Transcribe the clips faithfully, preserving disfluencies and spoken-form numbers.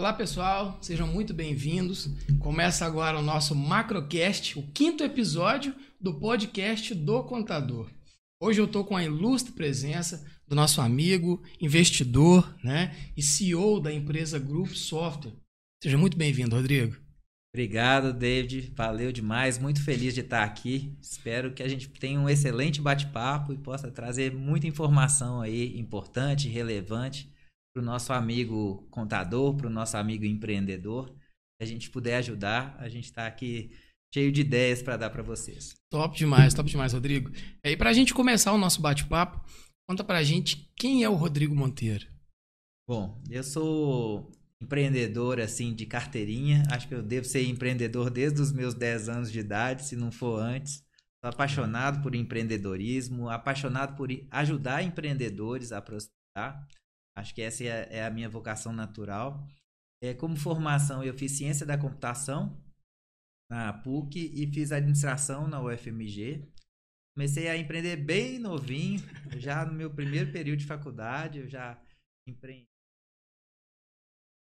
Olá pessoal, sejam muito bem-vindos. Começa agora o nosso Macrocast, o quinto episódio do podcast do Contador. Hoje eu estou com a ilustre presença do nosso amigo, investidor, né, e C E O da empresa Grupo Software. Seja muito bem-vindo, Rodrigo. Obrigado, David. Valeu demais. Muito feliz de estar aqui. Espero que a gente tenha um excelente bate-papo e possa trazer muita informação aí importante, relevante para o nosso amigo contador, para o nosso amigo empreendedor. Se a gente puder ajudar, a gente está aqui cheio de ideias para dar para vocês. Top demais, top demais, Rodrigo. E para a gente começar o nosso bate-papo, conta para a gente quem é o Rodrigo Monteiro. Bom, eu sou empreendedor assim de carteirinha. Acho que eu devo ser empreendedor desde os meus dez anos de idade, se não for antes. Sou apaixonado por empreendedorismo, apaixonado por ajudar empreendedores a prosperar. Acho que essa é a minha vocação natural. É, como formação, eu fiz ciência da computação na P U C e fiz administração na U F M G. Comecei a empreender bem novinho, já no meu primeiro período de faculdade, eu já empreendi.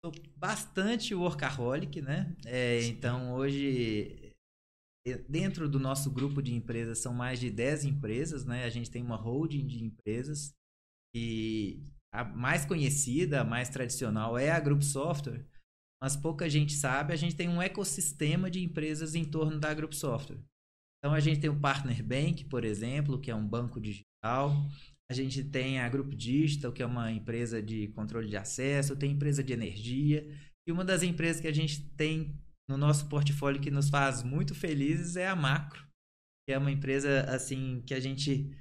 Sou bastante workaholic, né? É, então, hoje, dentro do nosso grupo de empresas, são mais de dez empresas, né? A gente tem uma holding de empresas e a mais conhecida, a mais tradicional é a Grupo Software, mas pouca gente sabe, a gente tem um ecossistema de empresas em torno da Grupo Software. Então, a gente tem o Partner Bank, por exemplo, que é um banco digital, a gente tem a Group Digital, que é uma empresa de controle de acesso, tem empresa de energia, e uma das empresas que a gente tem no nosso portfólio que nos faz muito felizes é a Macro, que é uma empresa assim que a gente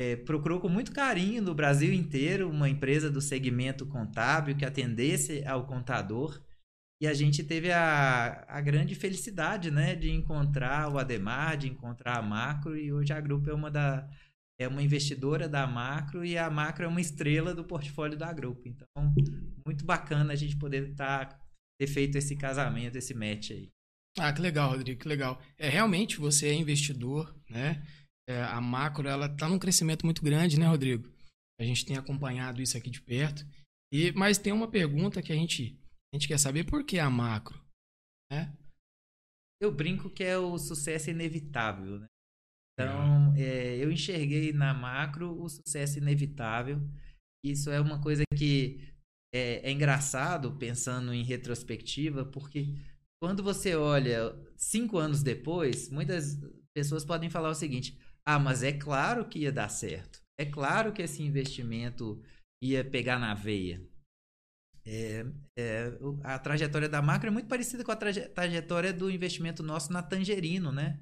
É, procurou com muito carinho no Brasil inteiro uma empresa do segmento contábil que atendesse ao contador, e a gente teve a, a grande felicidade, né, de encontrar o Ademar, de encontrar a Macro, e hoje a Grupo é uma, da, é uma investidora da Macro e a Macro é uma estrela do portfólio da Grupo. Então, muito bacana a gente poder tá, ter feito esse casamento, esse match aí. Ah, que legal, Rodrigo, que legal. É, realmente você é investidor, né? É, a Macro, ela está num crescimento muito grande, né, Rodrigo? A gente tem acompanhado isso aqui de perto. E, mas tem uma pergunta que a gente, a gente quer saber: por que a Macro? Né? Eu brinco que é o sucesso inevitável, né? Então, é, eu enxerguei na Macro o sucesso inevitável. Isso é uma coisa que é, é engraçado, pensando em retrospectiva, porque quando você olha cinco anos depois, muitas pessoas podem falar o seguinte: ah, mas é claro que ia dar certo. É claro que esse investimento ia pegar na veia. É, é, a trajetória da Macro é muito parecida com a traje- trajetória do investimento nosso na Tangerino, né?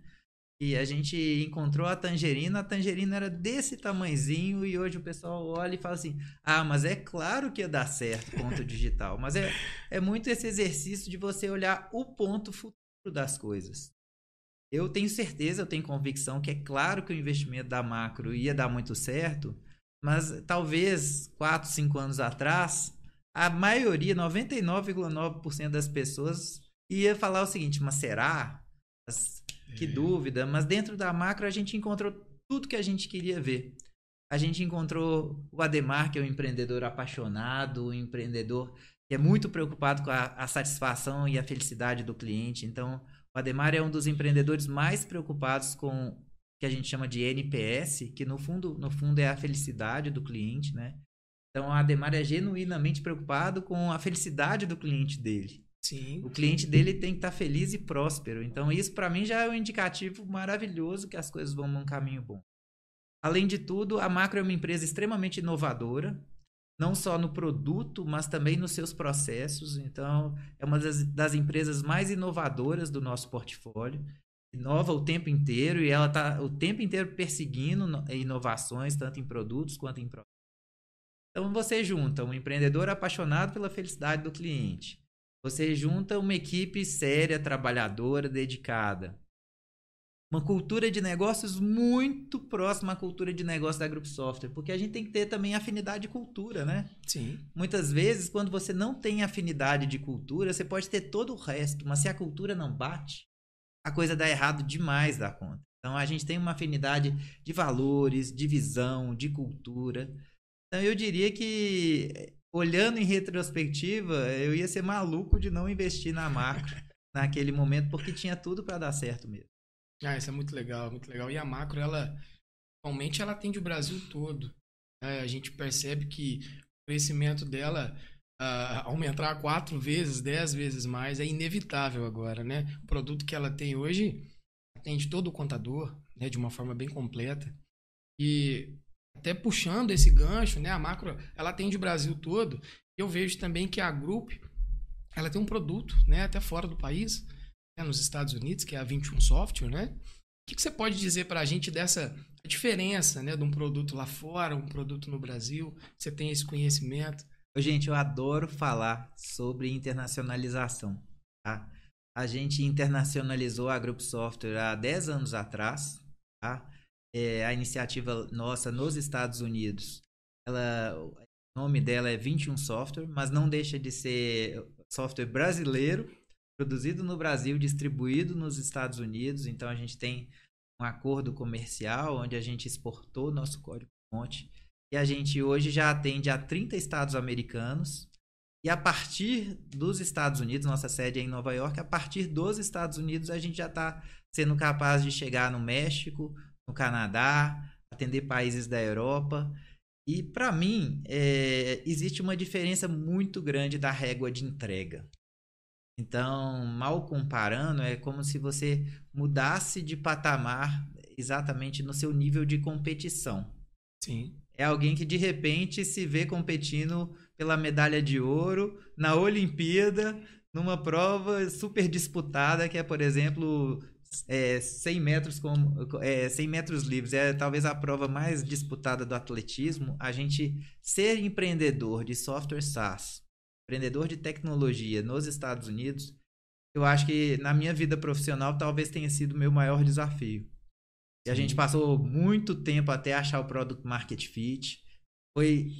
E a gente encontrou a Tangerino, a Tangerino era desse tamanhozinho, e hoje o pessoal olha e fala assim: ah, mas é claro que ia dar certo ponto digital. Mas é, é muito esse exercício de você olhar o ponto futuro das coisas. Eu tenho certeza, eu tenho convicção que é claro que o investimento da Macro ia dar muito certo, mas talvez quatro, cinco anos atrás, a maioria, noventa e nove vírgula nove por cento das pessoas ia falar o seguinte: mas será? Mas, que é. dúvida. Mas dentro da Macro a gente encontrou tudo que a gente queria ver. A gente encontrou o Ademar, que é um empreendedor apaixonado, um empreendedor que é muito preocupado com a, a satisfação e a felicidade do cliente. Então, o Ademar é um dos empreendedores mais preocupados com o que a gente chama de N P S, que no fundo, no fundo é a felicidade do cliente, né? Então, o Ademar é genuinamente preocupado com a felicidade do cliente dele. Sim. O cliente dele tem que estar feliz e próspero. Então, isso para mim já é um indicativo maravilhoso que as coisas vão num caminho bom. Além de tudo, a Macro é uma empresa extremamente inovadora, não só no produto, mas também nos seus processos. Então, é uma das, das empresas mais inovadoras do nosso portfólio. Inova o tempo inteiro e ela está o tempo inteiro perseguindo inovações, tanto em produtos quanto em processos. Então, você junta um empreendedor apaixonado pela felicidade do cliente, você junta uma equipe séria, trabalhadora, dedicada, uma cultura de negócios muito próxima à cultura de negócio da Grupo Software, porque a gente tem que ter também afinidade de cultura, né? Sim. Muitas vezes, quando você não tem afinidade de cultura, você pode ter todo o resto, mas se a cultura não bate, a coisa dá errado demais da conta. Então, a gente tem uma afinidade de valores, de visão, de cultura. Então, eu diria que olhando em retrospectiva, eu ia ser maluco de não investir na Macro naquele momento, porque tinha tudo para dar certo mesmo. Ah, isso é muito legal, muito legal. E a Macro, ela, realmente, ela atende o Brasil todo. É, a gente percebe que o crescimento dela uh, aumentar quatro vezes, dez vezes mais, é inevitável agora, né? O produto que ela tem hoje atende todo o contador, né, de uma forma bem completa. E até puxando esse gancho, né, a Macro, ela atende o Brasil todo. Eu vejo também que a Group, ela tem um produto, né, até fora do país, né, nos Estados Unidos, que é a vinte e um Software, né? O que, que você pode dizer para a gente dessa diferença, né, de um produto lá fora, um produto no Brasil? Você tem esse conhecimento? Gente, eu adoro falar sobre internacionalização, tá? A gente internacionalizou a Grupo Software há dez anos atrás, tá? É, a iniciativa nossa nos Estados Unidos, ela, o nome dela é vinte e um Software, mas não deixa de ser software brasileiro, produzido no Brasil, distribuído nos Estados Unidos. Então, a gente tem um acordo comercial onde a gente exportou nosso código-fonte e a gente hoje já atende a trinta estados americanos. E a partir dos Estados Unidos, nossa sede é em Nova York, a partir dos Estados Unidos a gente já está sendo capaz de chegar no México, no Canadá, atender países da Europa. E, para mim, é, existe uma diferença muito grande da régua de entrega. Então, mal comparando, é como se você mudasse de patamar exatamente no seu nível de competição. Sim. É alguém que, de repente, se vê competindo pela medalha de ouro na Olimpíada, numa prova super disputada, que é, por exemplo, é, cem metros com, é, cem metros livres. É talvez a prova mais disputada do atletismo. A gente ser empreendedor de software SaaS, empreendedor de tecnologia nos Estados Unidos, eu acho que na minha vida profissional talvez tenha sido o meu maior desafio. E Sim. A gente passou muito tempo até achar o Product Market Fit. Foi,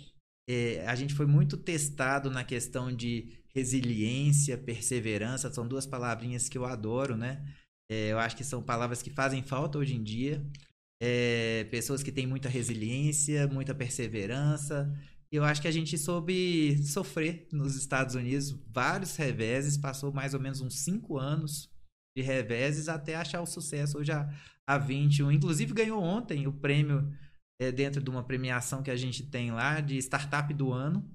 é, a gente foi muito testado na questão de resiliência, perseverança. São duas palavrinhas que eu adoro, né? É, eu acho que são palavras que fazem falta hoje em dia. É, pessoas que têm muita resiliência, muita perseverança. Eu acho que a gente soube sofrer nos Estados Unidos vários reveses, passou mais ou menos uns cinco anos de reveses até achar o sucesso hoje há vinte e um. Inclusive ganhou ontem o prêmio é, dentro de uma premiação que a gente tem lá de Startup do Ano.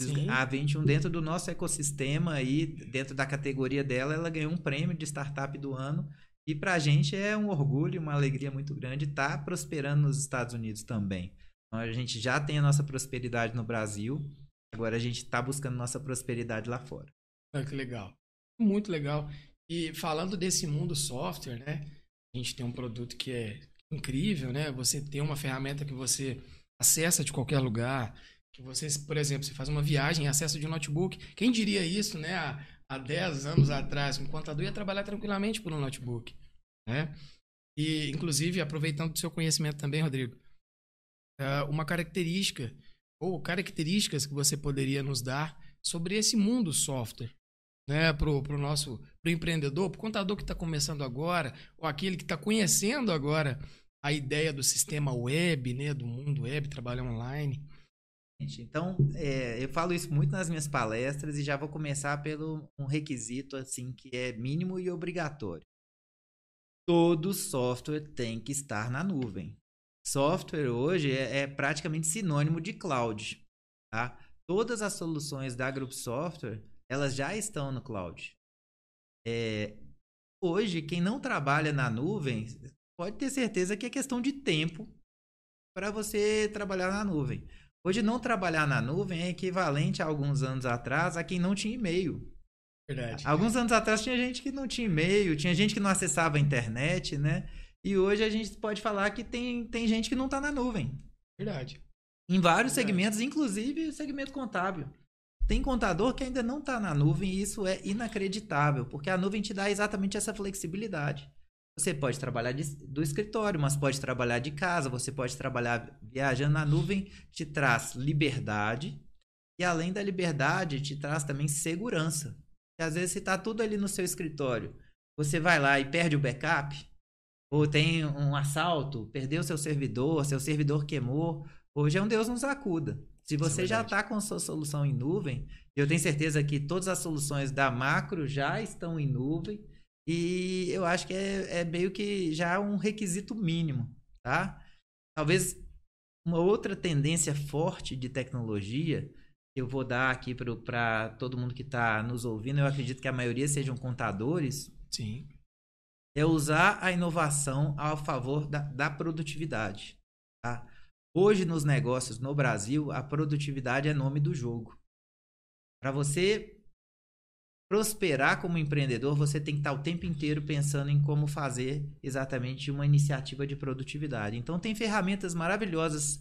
Sim. A vinte e um, dentro do nosso ecossistema aí, dentro da categoria dela, ela ganhou um prêmio de Startup do Ano. E pra gente é um orgulho, uma alegria muito grande estar prosperando nos Estados Unidos também. A gente já tem a nossa prosperidade no Brasil, agora a gente está buscando nossa prosperidade lá fora. Ah, que legal. Muito legal. E falando desse mundo software, né? A gente tem um produto que é incrível, né? Você tem uma ferramenta que você acessa de qualquer lugar, que você, por exemplo, você faz uma viagem e acessa de um notebook. Quem diria isso, né? Há, há dez anos atrás, um contador ia trabalhar tranquilamente por um notebook, né? E, inclusive, aproveitando do seu conhecimento também, Rodrigo, uma característica ou características que você poderia nos dar sobre esse mundo software, né, para o nosso pro empreendedor, para o contador que está começando agora, ou aquele que está conhecendo agora a ideia do sistema web, né, do mundo web, trabalhar online. Então, é, eu falo isso muito nas minhas palestras e já vou começar pelo um requisito assim, que é mínimo e obrigatório. Todo software tem que estar na nuvem. Software hoje é, é praticamente sinônimo de cloud, tá? Todas as soluções da Grupo Software, elas já estão no cloud. É, hoje, quem não trabalha na nuvem, pode ter certeza que é questão de tempo para você trabalhar na nuvem. Hoje, não trabalhar na nuvem é equivalente a alguns anos atrás a quem não tinha e-mail. Verdade. Alguns anos atrás tinha gente que não tinha e-mail, tinha gente que não acessava a internet, né? E hoje a gente pode falar que tem, tem gente que não está na nuvem. Verdade. Em vários Verdade. segmentos, inclusive o segmento contábil. Tem contador que ainda não está na nuvem e isso é inacreditável, porque a nuvem te dá exatamente essa flexibilidade. Você pode trabalhar de, do escritório, mas pode trabalhar de casa, você pode trabalhar viajando. Na nuvem te traz liberdade e, além da liberdade, te traz também segurança. Porque, às vezes, se está tudo ali no seu escritório, você vai lá e perde o backup, ou tem um assalto, perdeu seu servidor, seu servidor queimou. Hoje é um Deus nos acuda. Se Se você é já está com sua solução em nuvem, eu tenho certeza que todas as soluções da Macro já estão em nuvem, e eu acho que é, é meio que já um requisito mínimo, tá? Talvez uma outra tendência forte de tecnologia, eu vou dar aqui para todo mundo que está nos ouvindo, eu acredito que a maioria sejam contadores. Sim. É usar a inovação ao favor da, da produtividade, tá? Hoje, nos negócios no Brasil, a produtividade é nome do jogo. Para você prosperar como empreendedor, você tem que estar o tempo inteiro pensando em como fazer exatamente uma iniciativa de produtividade. Então, tem ferramentas maravilhosas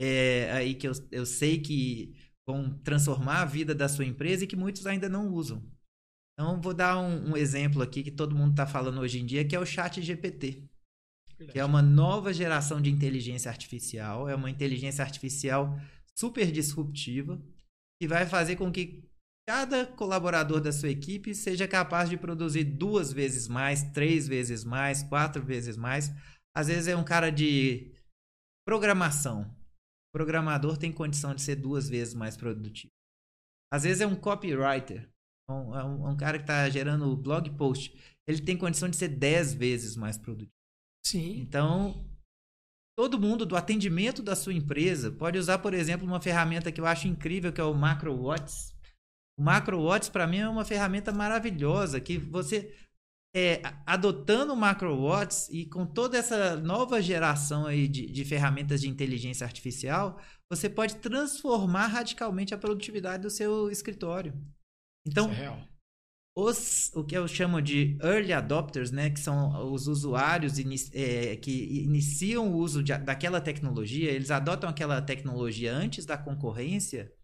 é, aí que eu, eu sei que vão transformar a vida da sua empresa e que muitos ainda não usam. Então, vou dar um, um exemplo aqui que todo mundo está falando hoje em dia, que é o ChatGPT. Que é uma nova geração de inteligência artificial, é uma inteligência artificial super disruptiva, que vai fazer com que cada colaborador da sua equipe seja capaz de produzir duas vezes mais, três vezes mais, quatro vezes mais. Às vezes é um cara de programação. O programador tem condição de ser duas vezes mais produtivo. Às vezes é um copywriter, um, um, um cara que está gerando blog post. Ele tem condição de ser dez vezes mais produtivo. Sim. Então, todo mundo do atendimento da sua empresa pode usar, por exemplo, uma ferramenta que eu acho incrível, que é o MacroWhats. O MacroWhats, para mim, é uma ferramenta maravilhosa, que você, é, adotando o MacroWhats e com toda essa nova geração aí de, de ferramentas de inteligência artificial, você pode transformar radicalmente a produtividade do seu escritório. Então, isso é real. Os, o que eu chamo de early adopters, né, que são os usuários inici- é, que iniciam o uso de, daquela tecnologia, eles adotam aquela tecnologia antes da concorrência,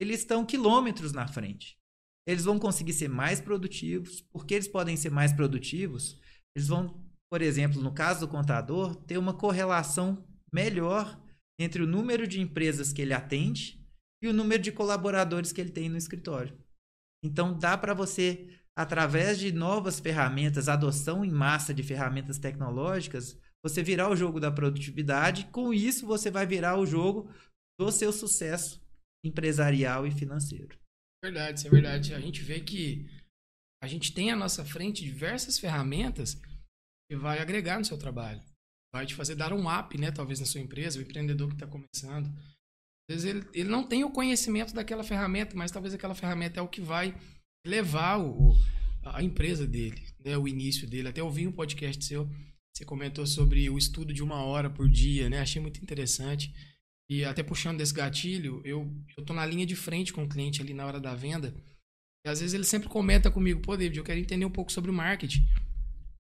eles estão quilômetros na frente. Eles vão conseguir ser mais produtivos. Porque eles podem ser mais produtivos, eles vão, por exemplo, no caso do contador, ter uma correlação melhor entre o número de empresas que ele atende e o número de colaboradores que ele tem no escritório. Então, dá para você, através de novas ferramentas, adoção em massa de ferramentas tecnológicas, você virar o jogo da produtividade. Com isso, você vai virar o jogo do seu sucesso empresarial e financeiro. Verdade, isso é verdade. A gente vê que a gente tem à nossa frente diversas ferramentas que vai agregar no seu trabalho. Vai te fazer dar um up, né, talvez, na sua empresa, o empreendedor que está começando. Às vezes ele, ele não tem o conhecimento daquela ferramenta, mas talvez aquela ferramenta é o que vai levar o, a empresa dele, né? O início dele. Até ouvi um podcast seu, você comentou sobre o estudo de uma hora por dia, né? Achei muito interessante. E até puxando desse gatilho, eu estou na linha de frente com o cliente ali na hora da venda. E às vezes ele sempre comenta comigo, pô, David, eu quero entender um pouco sobre o marketing.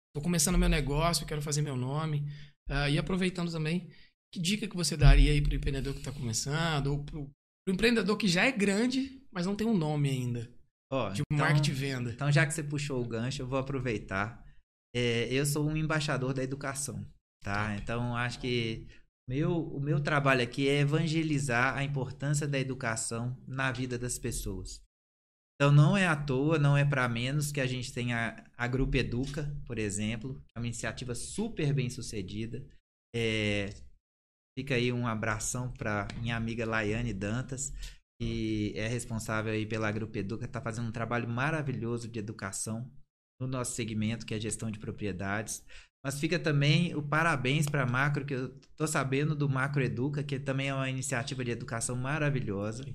Estou começando meu negócio, quero fazer meu nome. Uh, e aproveitando também... Que dica que você daria aí para o empreendedor que está começando ou para o empreendedor que já é grande, mas não tem um nome ainda, oh, de então, marketing e venda? Então, já que você puxou o gancho, eu vou aproveitar. É, eu sou um embaixador da educação, tá? Top. Então, acho que meu, o meu trabalho aqui é evangelizar a importância da educação na vida das pessoas. Então, não é à toa, não é para menos que a gente tem a, a Grupo Educa, por exemplo, que é uma iniciativa super bem sucedida. É... Fica aí um abração para minha amiga Laiane Dantas, que é responsável aí pela Grupo Educa, está fazendo um trabalho maravilhoso de educação no nosso segmento, que é gestão de propriedades. Mas fica também o parabéns para a Macro, que eu estou sabendo do Macro Educa, que também é uma iniciativa de educação maravilhosa.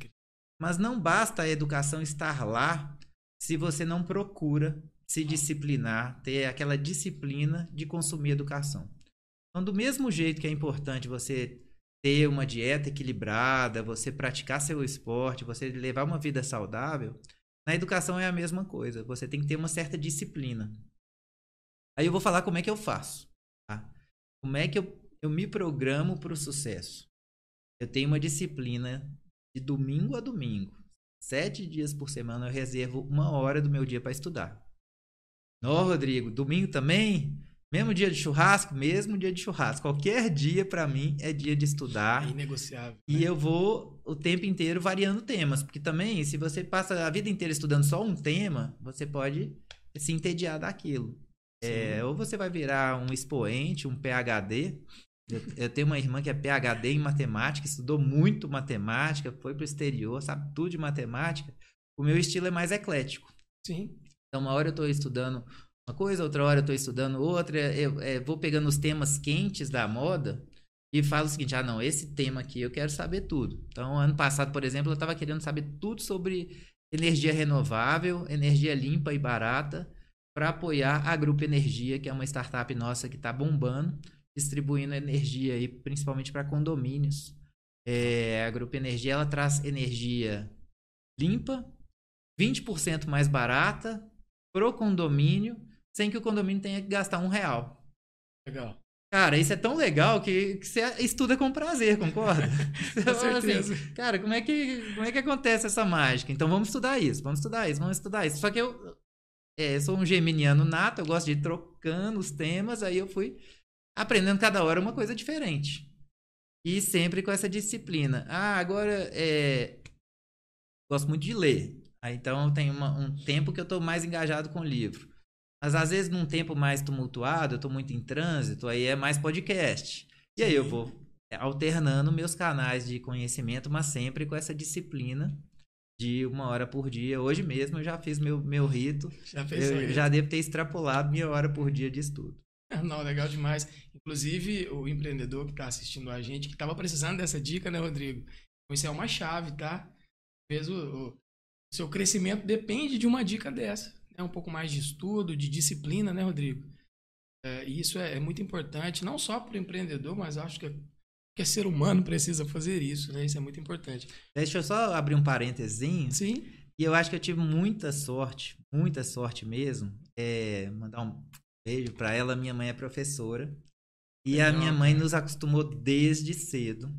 Mas não basta a educação estar lá se você não procura se disciplinar, ter aquela disciplina de consumir educação. Então, do mesmo jeito que é importante você ter uma dieta equilibrada, você praticar seu esporte, você levar uma vida saudável, na educação é a mesma coisa. Você tem que ter uma certa disciplina. Aí eu vou falar como é que eu faço. Tá? Como é que eu, eu me programo para o sucesso? Eu tenho uma disciplina de domingo a domingo. Sete dias por semana eu reservo uma hora do meu dia para estudar. Não, Rodrigo, domingo também? Mesmo dia de churrasco? Mesmo dia de churrasco. Qualquer dia, para mim, é dia de estudar. É inegociável. E né? Eu vou o tempo inteiro variando temas. Porque também, se você passa a vida inteira estudando só um tema, você pode se entediar daquilo. É, ou você vai virar um expoente, um P H D, Eu, eu tenho uma irmã que é PhD em matemática, estudou muito matemática, foi para o exterior, sabe tudo de matemática. O meu estilo é mais eclético. Sim. Então, uma hora eu estou estudando uma coisa, outra hora eu estou estudando outra. Eu, eu vou pegando os temas quentes da moda e falo o seguinte, ah, não, esse tema aqui eu quero saber tudo. Então, ano passado, por exemplo, eu estava querendo saber tudo sobre energia renovável, energia limpa e barata, para apoiar a Grupo Energia, que é uma startup nossa que está bombando, distribuindo energia aí, principalmente para condomínios. É, a Grupo Energia, ela traz energia limpa, vinte por cento mais barata, pro condomínio, sem que o condomínio tenha que gastar um real. Legal. Cara, isso é tão legal que, que você estuda com prazer, concorda? Você com fala certeza. Assim, cara, como é, que, como é que acontece essa mágica? Então vamos estudar isso, vamos estudar isso, vamos estudar isso. Só que eu é, sou um geminiano nato, eu gosto de ir trocando os temas, aí eu fui aprendendo cada hora uma coisa diferente. E sempre com essa disciplina. Ah, agora, é, gosto muito de ler. Ah, então tem uma, um tempo que eu estou mais engajado com o livro. Mas às vezes num tempo mais tumultuado, eu estou muito em trânsito, aí é mais podcast. E aí eu vou alternando meus canais de conhecimento, mas sempre com essa disciplina de uma hora por dia. Hoje mesmo eu já fiz meu, meu rito, já, fez eu, já devo ter extrapolado minha hora por dia de estudo. Não, legal demais. Inclusive o empreendedor que está assistindo a gente, que estava precisando dessa dica, né, Rodrigo? Isso é uma chave, tá? Mesmo o seu crescimento depende de uma dica dessa. Um pouco mais de estudo, de disciplina, né, Rodrigo? É, e isso é, é muito importante, não só para o empreendedor, mas acho que é, que é ser humano precisa fazer isso, né? Isso é muito importante. Deixa eu só abrir um parênteses. Sim. E eu acho que eu tive muita sorte, muita sorte mesmo. É, mandar um beijo para ela, minha mãe é professora. E é a minha mãe nos acostumou desde cedo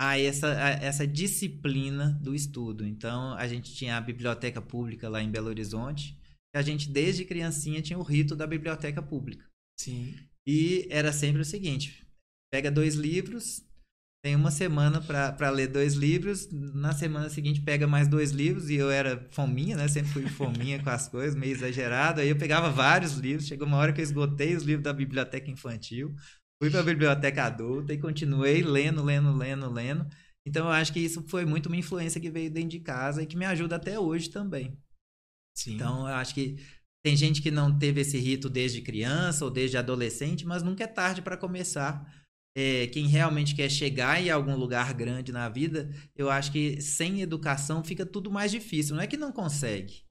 a essa, a essa disciplina do estudo. Então, a gente tinha a biblioteca pública lá em Belo Horizonte, e a gente, desde criancinha, tinha o rito da biblioteca pública. Sim. E era sempre o seguinte, pega dois livros, tem uma semana para ler dois livros, na semana seguinte pega mais dois livros, e eu era fominha, né? Sempre fui fominha com as coisas, meio exagerado, aí eu pegava vários livros, chegou uma hora que eu esgotei os livros da biblioteca infantil, fui para a biblioteca adulta e continuei lendo, lendo, lendo, lendo. Então, eu acho que isso foi muito uma influência que veio dentro de casa e que me ajuda até hoje também. Sim. Então, eu acho que tem gente que não teve esse rito desde criança ou desde adolescente, mas nunca é tarde para começar. É, quem realmente quer chegar em algum lugar grande na vida, eu acho que sem educação fica tudo mais difícil. Não é que não consegue.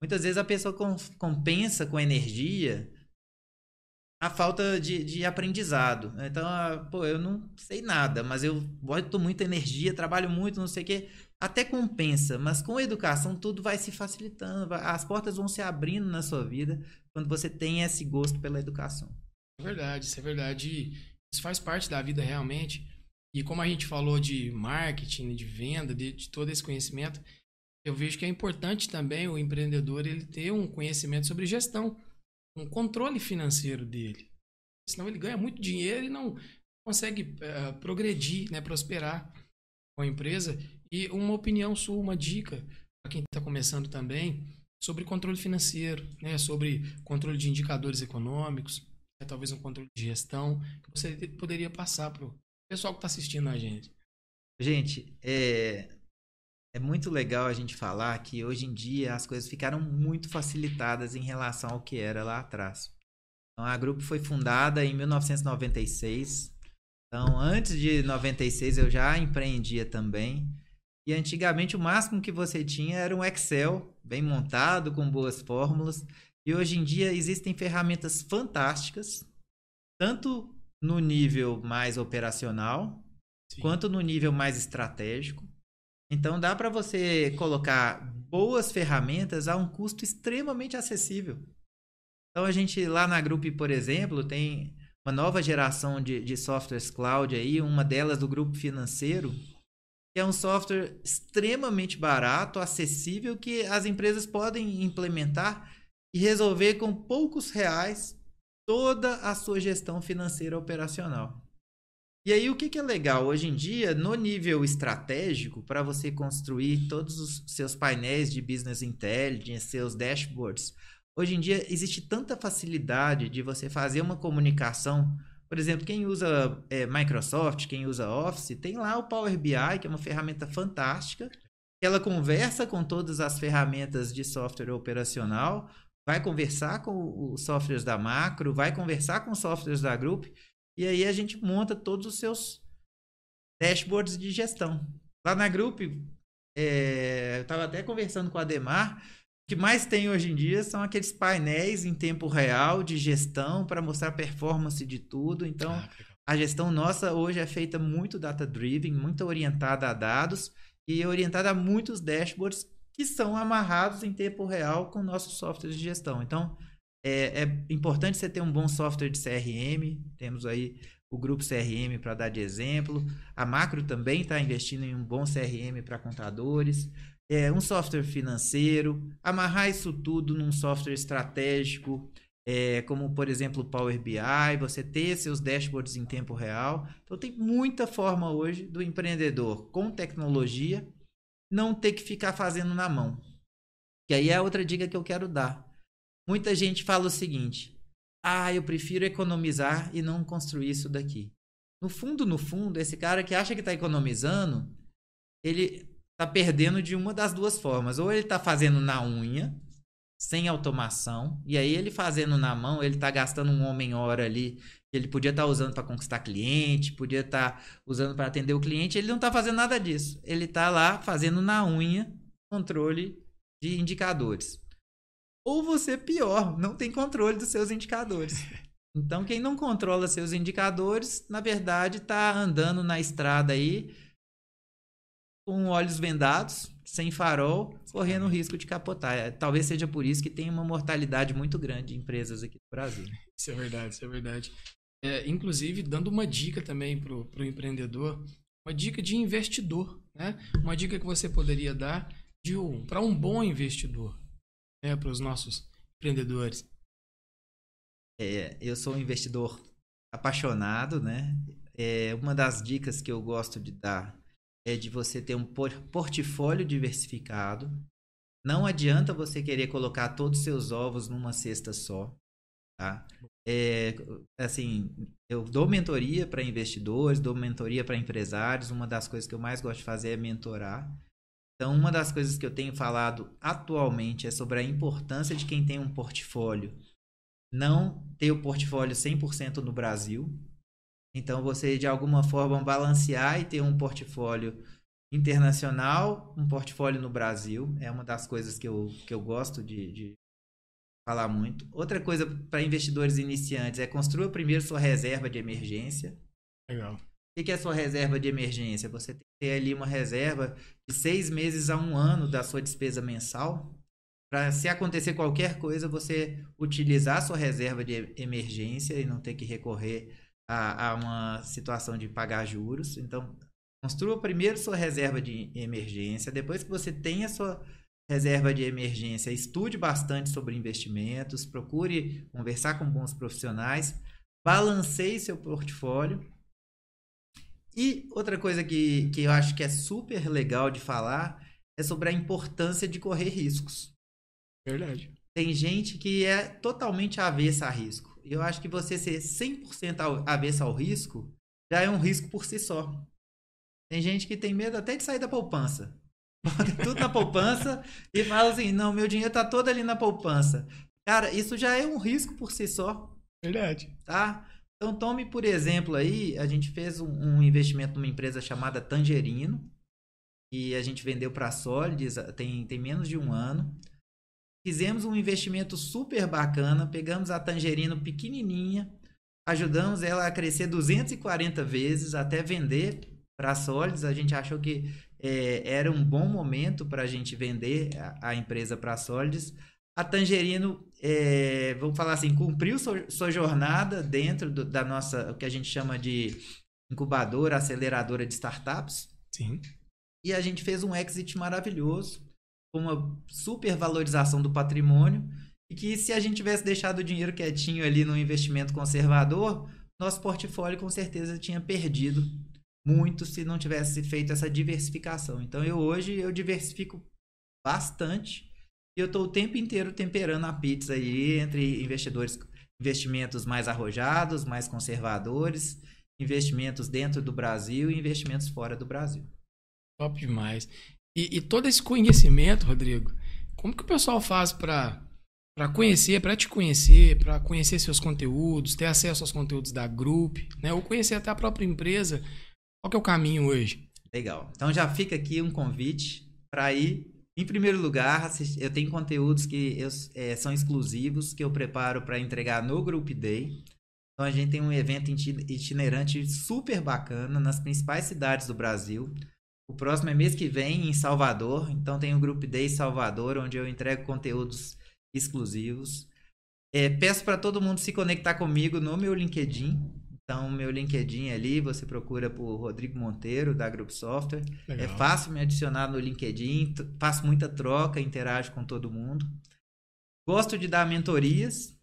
Muitas vezes a pessoa com, compensa com energia a falta de, de aprendizado. Então, pô, eu não sei nada, mas eu boto muita energia, trabalho muito, não sei o quê, até compensa, mas com a educação tudo vai se facilitando, as portas vão se abrindo na sua vida quando você tem esse gosto pela educação. É verdade, isso é verdade. Isso faz parte da vida realmente. E como a gente falou de marketing, de venda, de, de todo esse conhecimento, eu vejo que é importante também o empreendedor ele ter um conhecimento sobre gestão, um controle financeiro dele. Senão ele ganha muito dinheiro e não consegue uh, progredir, né, prosperar com a empresa. E uma opinião sua, uma dica para quem está começando também, sobre controle financeiro, né, sobre controle de indicadores econômicos, né, talvez um controle de gestão, que você poderia passar para o pessoal que está assistindo a gente. Gente, é, é muito legal a gente falar que hoje em dia as coisas ficaram muito facilitadas em relação ao que era lá atrás. Então, a Grupo foi fundada em mil novecentos e noventa e seis. Então, antes de noventa e seis eu já empreendia também. E antigamente o máximo que você tinha era um Excel bem montado, com boas fórmulas. E hoje em dia existem ferramentas fantásticas, tanto no nível mais operacional, Sim. quanto no nível mais estratégico. Então, dá para você colocar boas ferramentas a um custo extremamente acessível. Então, a gente lá na Grupo, por exemplo, tem uma nova geração de, de softwares cloud aí, uma delas do Grupo Financeiro, que é um software extremamente barato, acessível, que as empresas podem implementar e resolver com poucos reais toda a sua gestão financeira operacional. E aí, o que, que é legal? Hoje em dia, no nível estratégico, para você construir todos os seus painéis de business intelligence, seus dashboards, hoje em dia existe tanta facilidade de você fazer uma comunicação Por exemplo, quem usa é, Microsoft, quem usa Office, tem lá o Power B I, que é uma ferramenta fantástica. Ela conversa com todas as ferramentas de software operacional, vai conversar com os softwares da Macro, vai conversar com os softwares da Group, e aí a gente monta todos os seus dashboards de gestão. Lá na Group, é, eu estava até conversando com a Ademar, o que mais tem hoje em dia são aqueles painéis em tempo real de gestão para mostrar a performance de tudo. Então, ah, a gestão nossa hoje é feita muito data-driven, muito orientada a dados e orientada a muitos dashboards que são amarrados em tempo real com nossos softwares de gestão. Então, é, é importante você ter um bom software de C R M. Temos aí o Grupo C R M para dar de exemplo. A Macro também está investindo em um bom C R M para contadores. É, um software financeiro. Amarrar isso tudo num software estratégico, é, como, por exemplo, o Power B I. Você ter seus dashboards em tempo real. Então, tem muita forma hoje do empreendedor com tecnologia não ter que ficar fazendo na mão. Que aí é outra dica que eu quero dar. Muita gente fala o seguinte: ah, eu prefiro economizar e não construir isso daqui. No fundo, no fundo, esse cara que acha que está economizando, ele está perdendo de uma das duas formas. Ou ele está fazendo na unha, sem automação, e aí ele fazendo na mão, ele está gastando um homem-hora ali, que ele podia estar tá usando para conquistar cliente, podia estar tá usando para atender o cliente, ele não está fazendo nada disso. Ele está lá fazendo na unha controle de indicadores. Ou você, pior, não tem controle dos seus indicadores. Então, quem não controla seus indicadores, na verdade, está andando na estrada aí com olhos vendados, sem farol, correndo o risco de capotar. Talvez seja por isso que tem uma mortalidade muito grande de empresas aqui no Brasil. Isso é verdade, isso é verdade. É, inclusive, dando uma dica também para o empreendedor, uma dica de investidor, né? Uma dica que você poderia dar um, para um bom investidor. É, para os nossos empreendedores. É, eu sou um investidor apaixonado, né? É, uma das dicas que eu gosto de dar é de você ter um portfólio diversificado. Não adianta você querer colocar todos os seus ovos numa cesta só, tá? É, assim, eu dou mentoria para investidores, dou mentoria para empresários. Uma das coisas que eu mais gosto de fazer é mentorar. Então, uma das coisas que eu tenho falado atualmente é sobre a importância de quem tem um portfólio não ter o portfólio cem por cento no Brasil. Então, você, de alguma forma, balancear e ter um portfólio internacional, um portfólio no Brasil. É uma das coisas que eu, que eu gosto de, de falar muito. Outra coisa para investidores iniciantes é construa primeiro sua reserva de emergência. Legal. O que é a sua reserva de emergência? Você tem que ter ali uma reserva de seis meses a um ano da sua despesa mensal, para se acontecer qualquer coisa, você utilizar a sua reserva de emergência e não ter que recorrer a, a uma situação de pagar juros. Então, construa primeiro sua reserva de emergência. Depois que você tem a sua reserva de emergência, estude bastante sobre investimentos, procure conversar com bons profissionais, balanceie seu portfólio. E outra coisa que, que eu acho que é super legal de falar é sobre a importância de correr riscos. Verdade. Tem gente que é totalmente avessa a risco. Eu acho que você ser cem por cento avessa ao risco já é um risco por si só. Tem gente que tem medo até de sair da poupança. Bota tudo na poupança e fala assim, não, meu dinheiro tá todo ali na poupança. Cara, isso já é um risco por si só. Verdade. Tá? Então, tome, por exemplo, aí, a gente fez um, um investimento numa empresa chamada Tangerino, e a gente vendeu para a Sólides, tem, tem menos de um ano. Fizemos um investimento super bacana, pegamos a Tangerino pequenininha, ajudamos ela a crescer duzentas e quarenta vezes até vender para a Sólides. A gente achou que é, era um bom momento para a gente vender a, a empresa para a Sólides. A Tangerino, é, vamos falar assim, cumpriu so, sua jornada dentro do, da nossa, o que a gente chama de incubadora, aceleradora de startups. Sim. E a gente fez um exit maravilhoso, com uma super valorização do patrimônio, e que se a gente tivesse deixado o dinheiro quietinho ali no investimento conservador, nosso portfólio com certeza tinha perdido muito se não tivesse feito essa diversificação. Então, eu hoje eu diversifico bastante. E eu estou o tempo inteiro temperando a pizza aí entre investidores investimentos mais arrojados, mais conservadores, investimentos dentro do Brasil e investimentos fora do Brasil. Top demais. E, e todo esse conhecimento, Rodrigo, como que o pessoal faz para para conhecer, para te conhecer, para conhecer seus conteúdos, ter acesso aos conteúdos da Group, né? Ou conhecer até a própria empresa? Qual que é o caminho hoje? Legal. Então já fica aqui um convite para ir, em primeiro lugar, assistir. Eu tenho conteúdos que eu, é, são exclusivos, que eu preparo para entregar no Group Day. Então a gente tem um evento itinerante super bacana nas principais cidades do Brasil. O próximo é mês que vem em Salvador, então tem o Group Day Salvador, onde eu entrego conteúdos exclusivos. É, peço para todo mundo se conectar comigo no meu LinkedIn. Então, meu LinkedIn ali, você procura por Rodrigo Monteiro, da Grupo Software. Legal. É fácil me adicionar no LinkedIn, faço muita troca, interajo com todo mundo. Gosto de dar mentorias.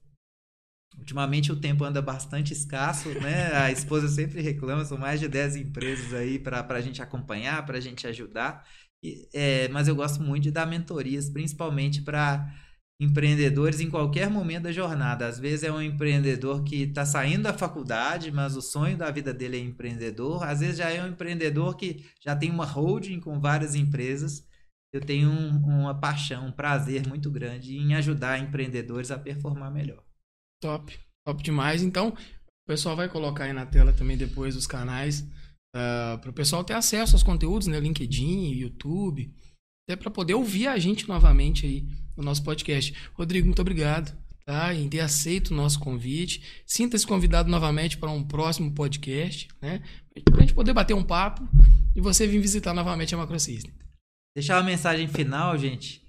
Ultimamente o tempo anda bastante escasso, né? A esposa sempre reclama, são mais de dez empresas aí para a gente acompanhar, para a gente ajudar. E, é, mas eu gosto muito de dar mentorias, principalmente para empreendedores em qualquer momento da jornada. Às vezes é um empreendedor que está saindo da faculdade, mas o sonho da vida dele é empreendedor. Às vezes já é um empreendedor que já tem uma holding com várias empresas. Eu tenho um, uma paixão, um prazer muito grande em ajudar empreendedores a performar melhor. Top, top demais. Então, o pessoal vai colocar aí na tela também depois os canais uh, para o pessoal ter acesso aos conteúdos, né? LinkedIn, YouTube, até para poder ouvir a gente novamente aí no nosso podcast. Rodrigo, muito obrigado, tá? Em ter aceito o nosso convite. Sinta-se convidado novamente para um próximo podcast, né? Para a gente poder bater um papo e você vir visitar novamente a MacroSystem. Deixar uma mensagem final, gente.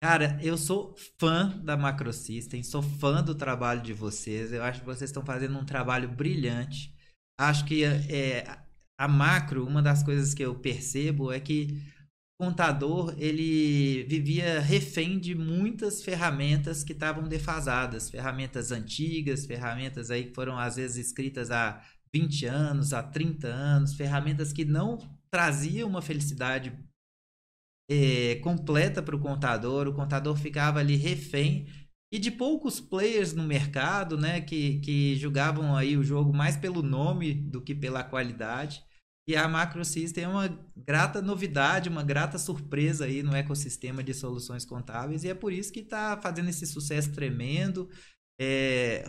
Cara, eu sou fã da MacroSystem, sou fã do trabalho de vocês. Eu acho que vocês estão fazendo um trabalho brilhante. Acho que é, a Macro, uma das coisas que eu percebo é que Contador, ele vivia refém de muitas ferramentas que estavam defasadas, ferramentas antigas, ferramentas aí que foram às vezes escritas há vinte anos, há trinta anos, ferramentas que não traziam uma felicidade é, completa para o contador. O contador ficava ali refém e de poucos players no mercado, né, que, que julgavam aí o jogo mais pelo nome do que pela qualidade. E a MacroSystem é uma grata novidade, uma grata surpresa aí no ecossistema de soluções contábeis. E é por isso que está fazendo esse sucesso tremendo, é,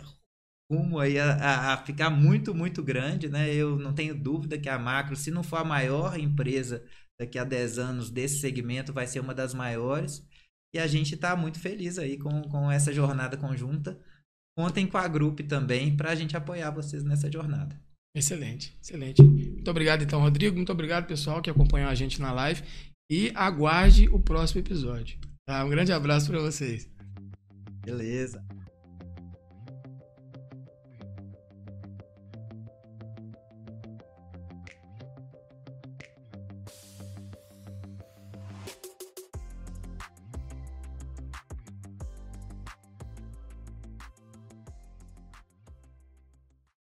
rumo aí a, a ficar muito, muito grande, né? Eu não tenho dúvida que a Macro, se não for a maior empresa daqui a dez anos desse segmento, vai ser uma das maiores. E a gente está muito feliz aí com, com essa jornada conjunta. Contem com a Group também para a gente apoiar vocês nessa jornada. Excelente, excelente. Muito obrigado então, Rodrigo. Muito obrigado, pessoal, que acompanhou a gente na live. E aguarde o próximo episódio. Tá? Um grande abraço para vocês. Beleza.